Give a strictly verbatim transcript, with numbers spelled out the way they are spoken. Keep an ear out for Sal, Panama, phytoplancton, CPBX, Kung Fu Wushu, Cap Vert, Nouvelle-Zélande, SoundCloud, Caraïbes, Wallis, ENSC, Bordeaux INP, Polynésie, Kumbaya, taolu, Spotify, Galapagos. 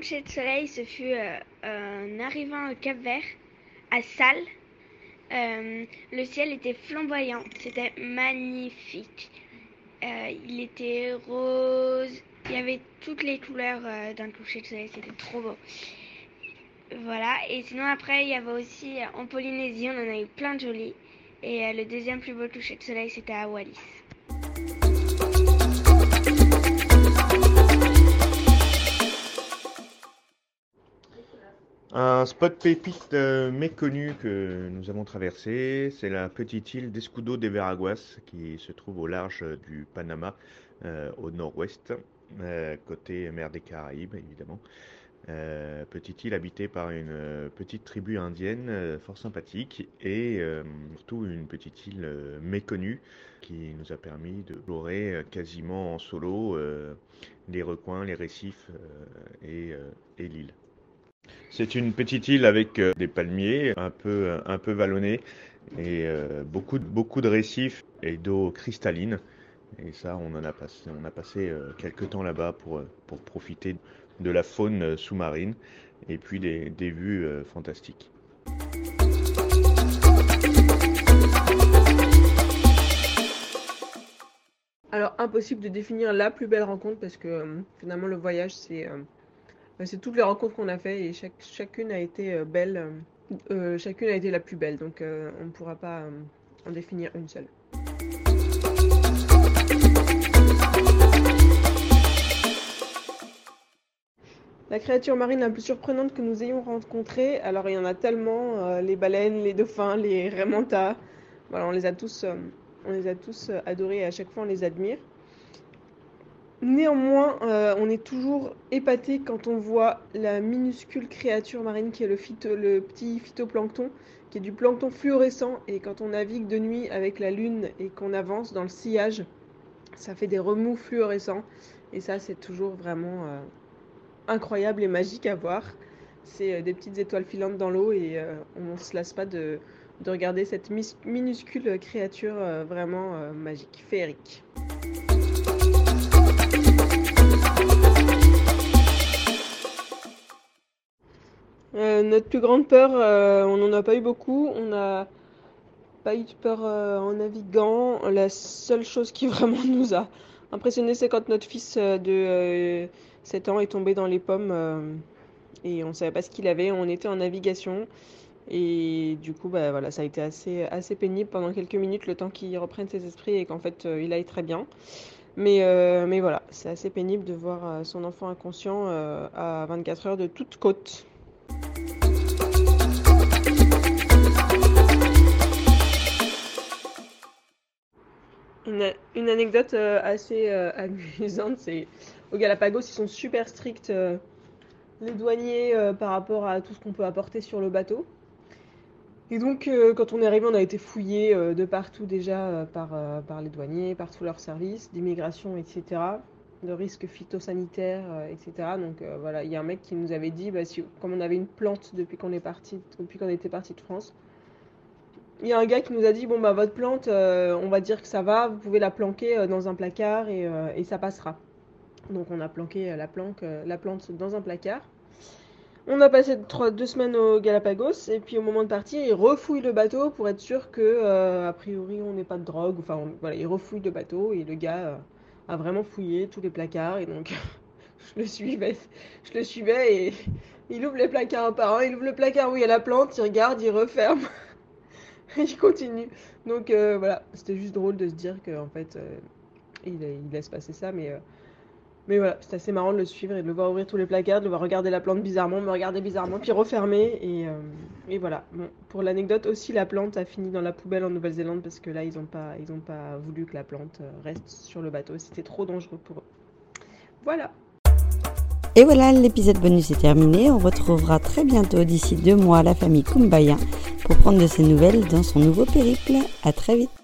coucher de soleil, ce fut euh, euh, en arrivant au Cap Vert, à Sal. Euh, le ciel était flamboyant, c'était magnifique. Euh, il était rose, il y avait toutes les couleurs euh, d'un coucher de soleil, c'était trop beau. Voilà, et sinon après, il y avait aussi, en Polynésie, on en a eu plein de jolis. Et euh, le deuxième plus beau coucher de soleil, c'était à Wallis. Un spot pépite euh, méconnu que nous avons traversé, c'est la petite île d'Escudo de Veraguas qui se trouve au large du Panama, euh, au nord-ouest, euh, côté mer des Caraïbes évidemment. Euh, petite île habitée par une euh, petite tribu indienne euh, fort sympathique et euh, surtout une petite île euh, méconnue qui nous a permis de explorer euh, quasiment en solo euh, les recoins, les récifs euh, et, euh, et l'île. C'est une petite île avec euh, des palmiers un peu, un peu vallonnés et euh, beaucoup, beaucoup de récifs et d'eau cristalline. Et ça, on en a passé, on a passé euh, quelques temps là-bas pour, pour profiter de la faune sous-marine et puis des, des vues euh, fantastiques. Alors, impossible de définir la plus belle rencontre parce que euh, finalement, le voyage, c'est, euh, c'est toutes les rencontres qu'on a fait et chaque, chacune a été euh, belle, euh, chacune a été la plus belle, donc euh, on ne pourra pas euh, en définir une seule. La créature marine la plus surprenante que nous ayons rencontrée, alors il y en a tellement, euh, les baleines, les dauphins, les raies-mantas, voilà, on les a tous, euh, on les a tous adorés et à chaque fois on les admire. Néanmoins, euh, on est toujours épaté quand on voit la minuscule créature marine qui est le, phyto, le petit phytoplancton, qui est du plancton fluorescent, et quand on navigue de nuit avec la lune et qu'on avance dans le sillage, ça fait des remous fluorescents, et ça c'est toujours vraiment... Euh, incroyable et magique à voir. C'est des petites étoiles filantes dans l'eau et euh, on ne se lasse pas de, de regarder cette mis- minuscule créature euh, vraiment euh, magique, féerique. Euh, notre plus grande peur, euh, on n'en a pas eu beaucoup. On n'a pas eu de peur euh, en naviguant. La seule chose qui vraiment nous a impressionné, c'est quand notre fils euh, de... Euh, sept ans est tombé dans les pommes euh, et on ne savait pas ce qu'il avait. On était en navigation et du coup, bah, voilà, ça a été assez, assez pénible pendant quelques minutes, le temps qu'il reprenne ses esprits et qu'en fait, euh, il aille très bien. Mais, euh, mais voilà, c'est assez pénible de voir son enfant inconscient euh, à vingt-quatre heures de toute côte. Une, une anecdote euh, assez euh, amusante, c'est... Au Galapagos, ils sont super stricts, euh, les douaniers, euh, par rapport à tout ce qu'on peut apporter sur le bateau. Et donc, euh, quand on est arrivé, on a été fouillés euh, de partout déjà euh, par, euh, par les douaniers, par tous leurs services, d'immigration, et cetera, de risques phytosanitaires, euh, et cetera. Donc euh, voilà, il y a un mec qui nous avait dit, bah, si, comme on avait une plante depuis qu'on est parti, depuis qu'on était parti de France, il y a un gars qui nous a dit, bon bah votre plante, euh, on va dire que ça va, vous pouvez la planquer euh, dans un placard et, euh, et ça passera. Donc on a planqué la, planque, la plante dans un placard. On a passé trois, deux semaines au Galapagos et puis au moment de partir, ils refouillent le bateau pour être sûr que euh, a priori on n'est pas de drogue. Enfin on, voilà, ils refouillent le bateau et le gars euh, a vraiment fouillé tous les placards et donc je le suivais, je le suivais et il ouvre les placards un par un, il ouvre le placard où il y a la plante, il regarde, il referme et il continue. Donc euh, voilà, c'était juste drôle de se dire qu'en fait euh, il, il laisse passer ça mais... Euh, Mais voilà, c'est assez marrant de le suivre et de le voir ouvrir tous les placards, de le voir regarder la plante bizarrement, me regarder bizarrement, puis refermer. Et, euh, et voilà. Bon, pour l'anecdote aussi, la plante a fini dans la poubelle en Nouvelle-Zélande parce que là, ils n'ont pas, ils ont pas voulu que la plante reste sur le bateau. C'était trop dangereux pour eux. Voilà. Et voilà, l'épisode bonus est terminé. On retrouvera très bientôt, d'ici deux mois, la famille Kumbaya pour prendre de ses nouvelles dans son nouveau périple. À très vite.